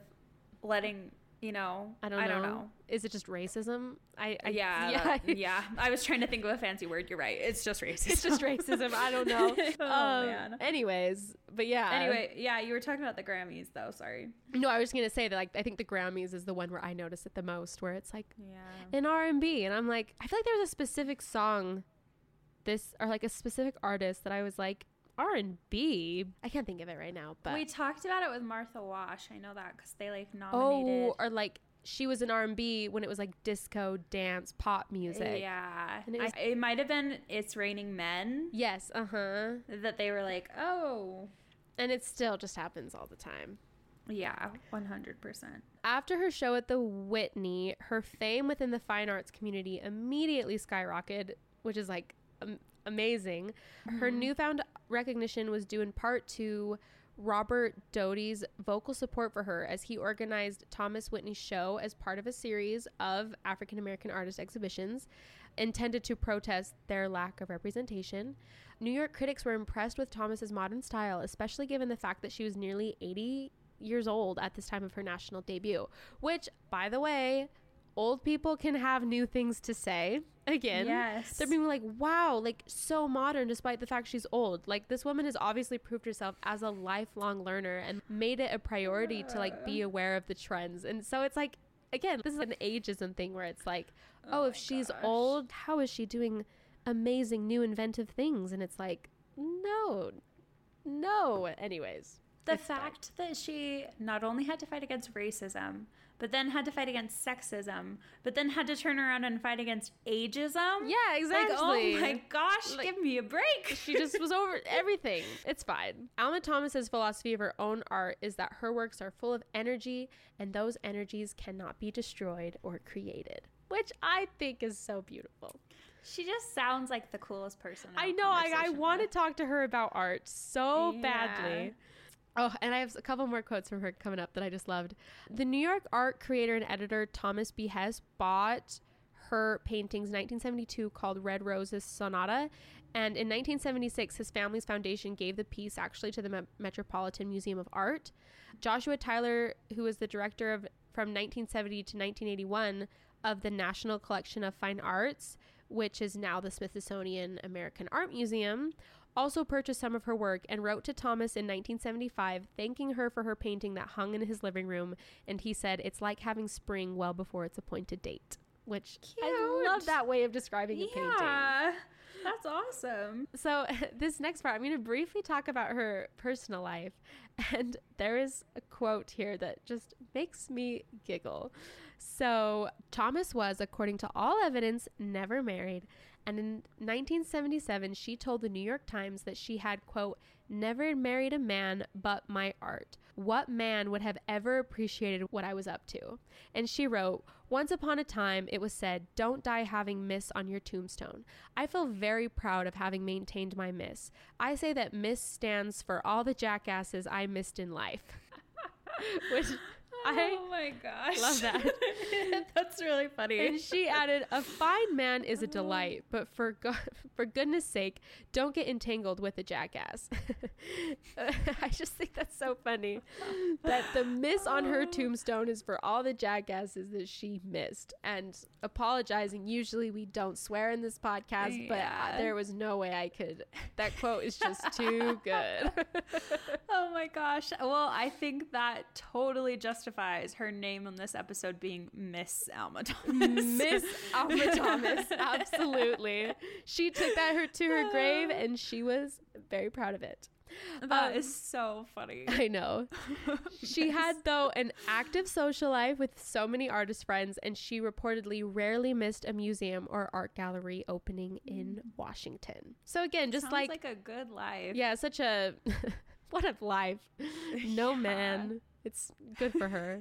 letting, you know, I don't, I don't know. know. Is it just racism? I, I yeah, yeah. That, yeah. I was trying to think of a fancy word. You're right. It's just racism. It's just racism. I don't know. oh, um, man. Anyways, but yeah. Anyway, yeah, you were talking about the Grammys, though. Sorry. No, I was going to say that, like, I think the Grammys is the one where I notice it the most, where it's like yeah. an R and B. And I'm like, I feel like there was a specific song this or like a specific artist that I was like R and B. I can't think of it right now, but we talked about it with Martha Wash. I know that because they like nominated. Oh, or like she was in R and B when it was like disco, dance, pop music. Yeah, and it, was- I, it might have been "It's Raining Men." Yes, uh huh. That they were like, oh, and it still just happens all the time. Yeah, one hundred percent. After her show at the Whitney, her fame within the fine arts community immediately skyrocketed, which is like Um, amazing. Her mm-hmm. newfound recognition was due in part to Robert Doty's vocal support for her, as he organized Thomas Whitney's show as part of a series of African American artist exhibitions intended to protest their lack of representation. New York critics were impressed with Thomas's modern style, especially given the fact that she was nearly eighty years old at this time of her national debut, which, by the way, old people can have new things to say. Again, yes. They're being like, wow, like so modern despite the fact she's old. Like this woman has obviously proved herself as a lifelong learner and made it a priority uh. to like be aware of the trends. And so it's like, again, this is an ageism thing where it's like, oh, oh if she's gosh. old, how is she doing amazing new inventive things? And it's like, no, no. Anyways. The fact that she not only had to fight against racism, but then had to fight against sexism, but then had to turn around and fight against ageism. Yeah, exactly. Like, oh my gosh, like, give me a break. She just was over everything. It's fine. Alma Thomas's philosophy of her own art is that her works are full of energy, and those energies cannot be destroyed or created, which I think is so beautiful. She just sounds like the coolest person. I know. I, I want to talk to her about art so yeah. badly. Oh, and I have a couple more quotes from her coming up that I just loved. The New York art creator and editor Thomas B. Hess bought her paintings in nineteen seventy-two called Red Rose's Sonata. And in nineteen seventy-six, his family's foundation gave the piece actually to the Me- Metropolitan Museum of Art. Joshua Tyler, who was the director of from nineteen seventy to nineteen eighty-one of the National Collection of Fine Arts, which is now the Smithsonian American Art Museum, also purchased some of her work and wrote to Thomas in nineteen seventy-five thanking her for her painting that hung in his living room, and he said, "It's like having spring well before its appointed date," which Cute. I love that way of describing yeah, a painting. Yeah, that's awesome. So this next part, I'm going to briefly talk about her personal life, and there is a quote here that just makes me giggle. So Thomas was, according to all evidence, never married. And in nineteen seventy-seven, she told the New York Times that she had, quote, "never married a man but my art. What man would have ever appreciated what I was up to?" And she wrote, "Once upon a time, it was said, don't die having Miss on your tombstone. I feel very proud of having maintained my Miss. I say that Miss stands for all the jackasses I missed in life." Which... I oh my gosh. Love that. That's really funny. And she added, "A fine man is a delight, but for go- for goodness sake, don't get entangled with a jackass." I just think that's so funny that the miss on her tombstone is for all the jackasses that she missed. And apologizing, usually we don't swear in this podcast, yeah. but there was no way I could. That quote is just too good. Oh my gosh. Well, I think that totally justifies her name on this episode being Miss Alma Thomas. Miss Alma Thomas, absolutely. She took that her to her grave, and she was very proud of it. That um, is so funny. I know. She had, though, an active social life with so many artist friends, and she reportedly rarely missed a museum or art gallery opening in Washington. So again, just Sounds like like a good life. Yeah, such a what a life. No yeah. man. It's good for her.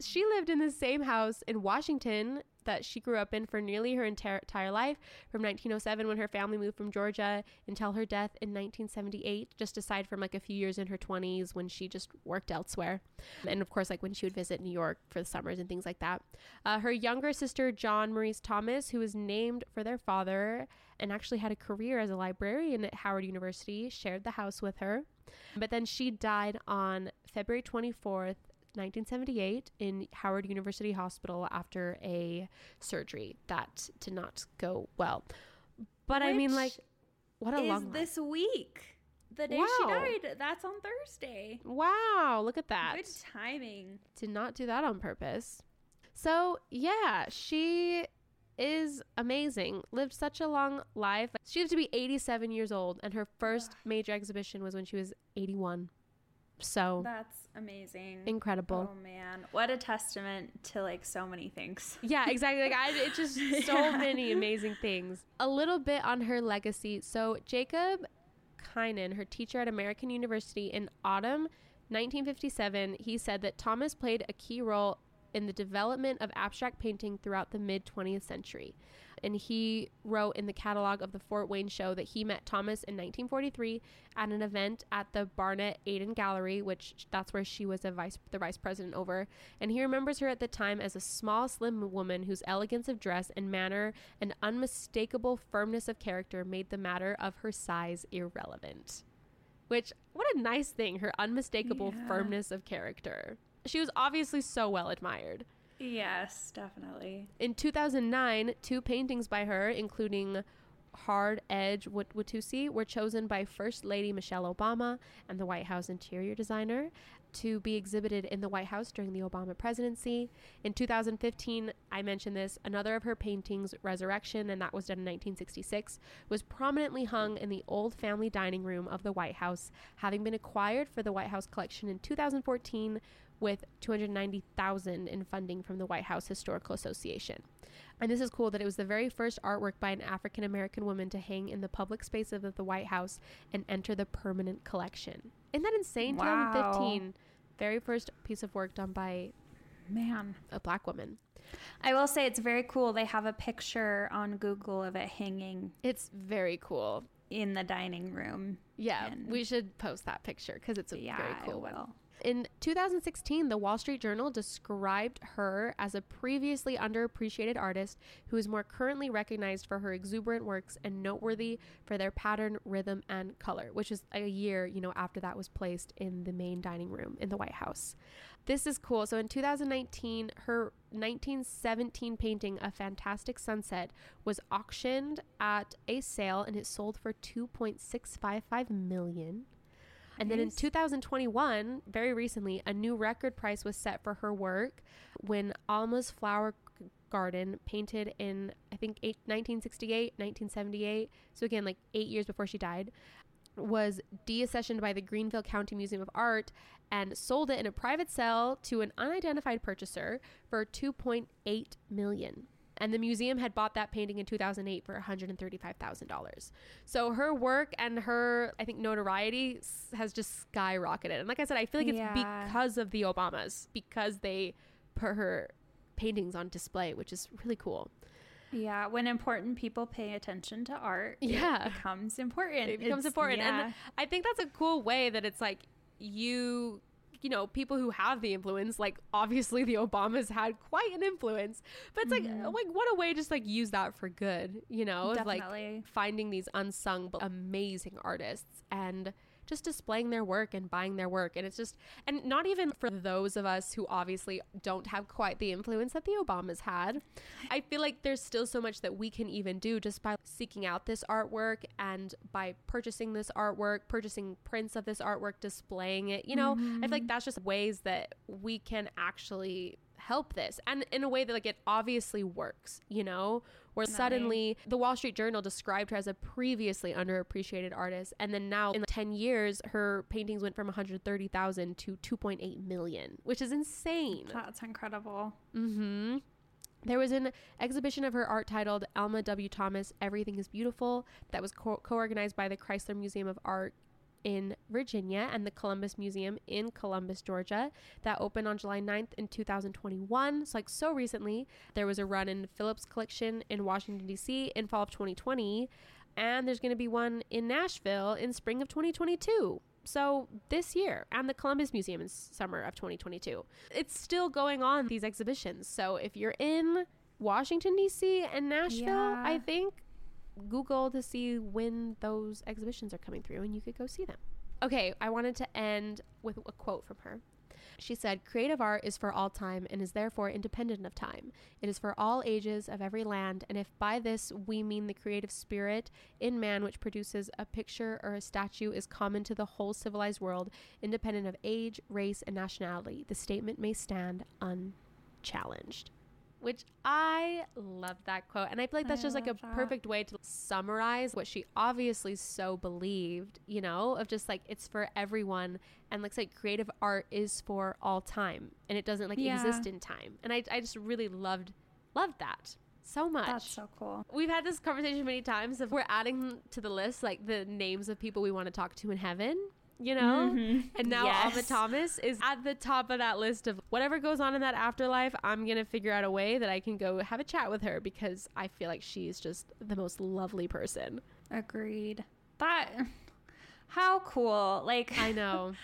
She lived in the same house in Washington that she grew up in for nearly her entire, entire life, from nineteen oh seven, when her family moved from Georgia, until her death in nineteen seventy-eight, just aside from like a few years in her twenties when she just worked elsewhere. And of course, like when she would visit New York for the summers and things like that. Uh, her younger sister, John Maurice Thomas, who was named for their father and actually had a career as a librarian at Howard University, shared the house with her. But then she died on February twenty-fourth, nineteen seventy-eight, in Howard University Hospital after a surgery that did not go well. But Which I mean, like, what a is long life. This week. The day wow. she died. That's on Thursday. Wow. Look at that. Good timing. Did not do that on purpose. So, yeah, she is amazing. Lived such a long life. She lived to be eighty-seven years old, and her first major exhibition was when she was eighty-one. So that's amazing. Incredible. Oh man, what a testament to like so many things. Yeah, exactly. Like I it's just so yeah. many amazing things. A little bit on her legacy. So Jacob Kynan, her teacher at American University, in autumn nineteen fifty-seven, he said that Thomas played a key role in the development of abstract painting throughout the mid-twentieth century. And he wrote in the catalog of the Fort Wayne show that he met Thomas in nineteen forty-three at an event at the Barnett Aden Gallery, which that's where she was a vice, the vice president over. And he remembers her at the time as a small, slim woman whose elegance of dress and manner and unmistakable firmness of character made the matter of her size irrelevant. Which, what a nice thing, her unmistakable yeah. firmness of character. She was obviously so well admired. Yes, definitely. In two thousand nine, two paintings by her, including Hard Edge Watusi, were chosen by First Lady Michelle Obama and the White House interior designer to be exhibited in the White House during the Obama presidency. In two thousand fifteen, I mentioned this, another of her paintings, Resurrection, and that was done in nineteen sixty-six, was prominently hung in the old family dining room of the White House, having been acquired for the White House collection in two thousand fourteen with two hundred ninety thousand dollars in funding from the White House Historical Association. And this is cool that it was the very first artwork by an African-American woman to hang in the public space of the White House and enter the permanent collection. Isn't that insane? Wow. twenty fifteen, very first piece of work done by man a black woman. I will say it's very cool. They have a picture on Google of it hanging. It's very cool. In the dining room. Yeah, and we should post that picture because it's a yeah, very cool one. In two thousand sixteen, the Wall Street Journal described her as a previously underappreciated artist who is more currently recognized for her exuberant works and noteworthy for their pattern, rhythm, and color, which is a year, you know, after that was placed in the main dining room in the White House. This is cool. So in two thousand nineteen, her nineteen seventeen painting, A Fantastic Sunset, was auctioned at a sale and it sold for two point six five five million dollars. And then in two thousand twenty-one, very recently, a new record price was set for her work when Alma's Flower Garden, painted in, I think, eight, nineteen sixty-eight, nineteen seventy-eight, so again, like eight years before she died, was deaccessioned by the Greenville County Museum of Art and sold it in a private sale to an unidentified purchaser for two point eight million dollars. And the museum had bought that painting in two thousand eight for one hundred thirty-five thousand dollars. So her work and her, I think, notoriety has just skyrocketed. And like I said, I feel like it's yeah. because of the Obamas, because they put her paintings on display, which is really cool. Yeah, when important people pay attention to art, yeah. it becomes important. It becomes it's, important. Yeah. And I think that's a cool way that it's like you... you know, people who have the influence, like obviously the Obamas had quite an influence, but it's like, mm-hmm. like what a way to just like use that for good, you know, of, like finding these unsung but amazing artists and just displaying their work and buying their work. And it's just, and not even for those of us who obviously don't have quite the influence that the Obamas had. I feel like there's still so much that we can even do just by seeking out this artwork and by purchasing this artwork, purchasing prints of this artwork, displaying it. You know, mm-hmm. I feel like that's just ways that we can actually help this, and in a way that like it obviously works, you know, where nice. Suddenly the Wall Street Journal described her as a previously underappreciated artist, and then now in ten years her paintings went from one hundred thirty thousand to two point eight million, which is insane. That's incredible. Mm-hmm. There was an exhibition of her art titled Alma W. Thomas, Everything is Beautiful, that was co- co-organized by the Chrysler Museum of Art in Virginia and the Columbus Museum in Columbus, Georgia, that opened on July ninth in two thousand twenty-one. So like so recently. There was a run in Phillips Collection in Washington, D C in fall of twenty twenty. And there's going to be one in Nashville in spring of twenty twenty-two. So this year, and the Columbus Museum in summer of twenty twenty-two. It's still going on, these exhibitions. So if you're in Washington, D C and Nashville, yeah. I think Google to see when those exhibitions are coming through and you could go see them. Okay, I wanted to end with a quote from her. She said, "Creative art is for all time and is therefore independent of time. It is for all ages of every land, and if by this we mean the creative spirit in man which produces a picture or a statue is common to the whole civilized world, independent of age, race, and nationality, the statement may stand unchallenged." Which I love that quote. And I feel like that's I just like a that. perfect way to summarize what she obviously so believed, you know, of just like it's for everyone. And like, like creative art is for all time and it doesn't like yeah. exist in time. And I, I just really loved, loved that so much. That's so cool. We've had this conversation many times of we're adding to the list, like the names of people we want to talk to in heaven. You know, mm-hmm. and now yes. Alma Thomas is at the top of that list of whatever goes on in that afterlife. I'm going to figure out a way that I can go have a chat with her because I feel like she's just the most lovely person. Agreed. That, how cool. Like, I know.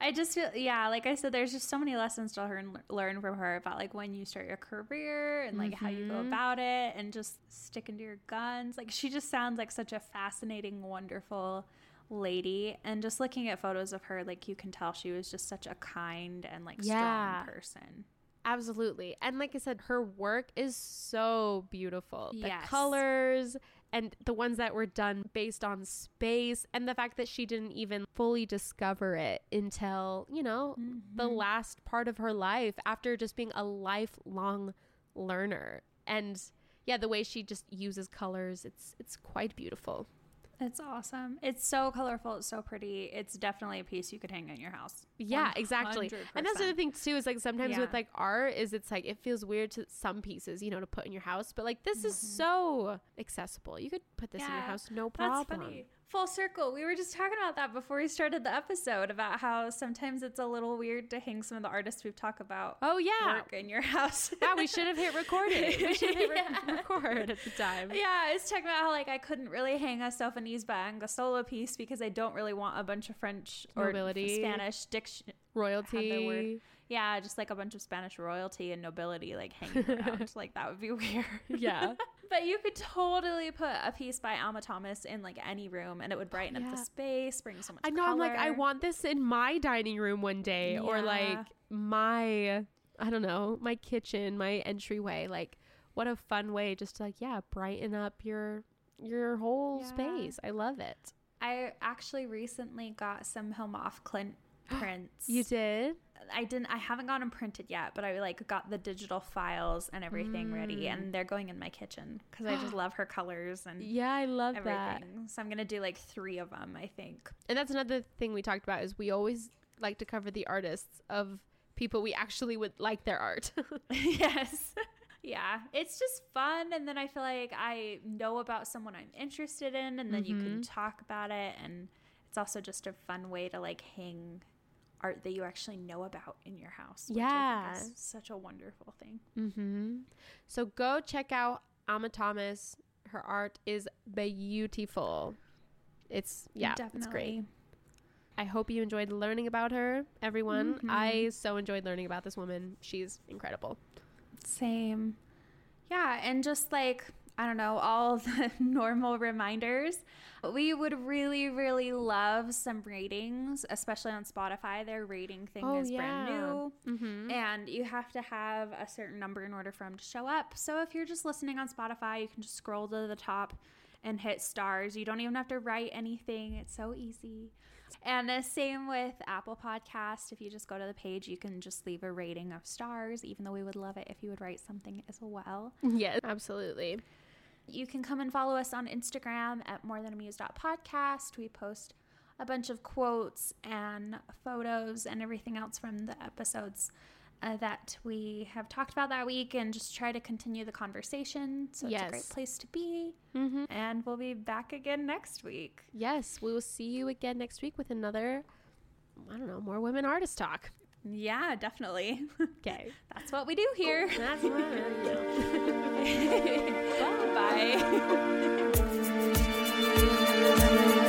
I just feel, yeah, like I said, there's just so many lessons to learn, learn from her about like when you start your career and like mm-hmm. how you go about it and just sticking to your guns. Like she just sounds like such a fascinating, wonderful lady, and just looking at photos of her, like you can tell she was just such a kind and like yeah. strong person. Absolutely. And like I said, her work is so beautiful. Yes. The colors and the ones that were done based on space, and the fact that she didn't even fully discover it until, you know, mm-hmm. the last part of her life after just being a lifelong learner. And yeah, the way she just uses colors, it's it's quite beautiful. It's awesome. It's so colorful. It's so pretty. It's definitely a piece you could hang in your house. Yeah, one hundred percent. Exactly. And that's the other thing too, is like sometimes yeah. with like art is it's like, it feels weird to some pieces, you know, to put in your house, but like this mm-hmm. is so accessible. You could put this yeah. in your house. No problem. That's funny. Full circle. We were just talking about that before we started the episode about how sometimes it's a little weird to hang some of the artists we've talked about. Oh, yeah. Work in your house. Yeah, we should have hit record. It. We should have hit yeah. re- record at the time. Yeah, I was talking about how like I couldn't really hang a Stefanisba solo piece because I don't really want a bunch of French or nobility. Spanish diction. Royalty. Word. Yeah, just like a bunch of Spanish royalty and nobility like hanging around. Like that would be weird. Yeah. But you could totally put a piece by Alma Thomas in like any room and it would brighten oh, yeah. up the space, bring so much I know, color. I'm like, I want this in my dining room one day yeah. or like my, I don't know, my kitchen, my entryway. Like what a fun way just to like, yeah, brighten up your your whole yeah. space. I love it. I actually recently got some Hilmov Klint prints. You did? I didn't. I haven't gotten them printed yet, but I like got the digital files and everything mm. ready, and they're going in my kitchen because I just love her colors and yeah, I love everything. That. So I'm gonna do like three of them, I think. And that's another thing we talked about is we always like to cover the artists of people we actually would like their art. Yes. Yeah, it's just fun, and then I feel like I know about someone I'm interested in, and then mm-hmm. you can talk about it, and it's also just a fun way to like hang art that you actually know about in your house, which yeah I think is such a wonderful thing. Mm-hmm. So go check out Alma Thomas. Her art is beautiful. It's yeah definitely. It's great. I hope you enjoyed learning about her, everyone. Mm-hmm. I so enjoyed learning about this woman. She's incredible. Same. Yeah, and just like I don't know, all the normal reminders. We would really, really love some ratings, especially on Spotify. Their rating thing oh, is yeah. brand new. Mm-hmm. And you have to have a certain number in order for them to show up. So if you're just listening on Spotify, you can just scroll to the top and hit stars. You don't even have to write anything. It's so easy. And the same with Apple Podcast. If you just go to the page, you can just leave a rating of stars, even though we would love it if you would write something as well. Yes, absolutely. You can come and follow us on Instagram at more than amuse dot podcast. We post a bunch of quotes and photos and everything else from the episodes uh, that we have talked about that week and just try to continue the conversation. So yes. It's a great place to be. Mm-hmm. And we'll be back again next week. Yes, we will see you again next week with another, I don't know, more women artist talk. Yeah, definitely. Okay. That's what we do here. Cool. That's what we do. Bye. Bye.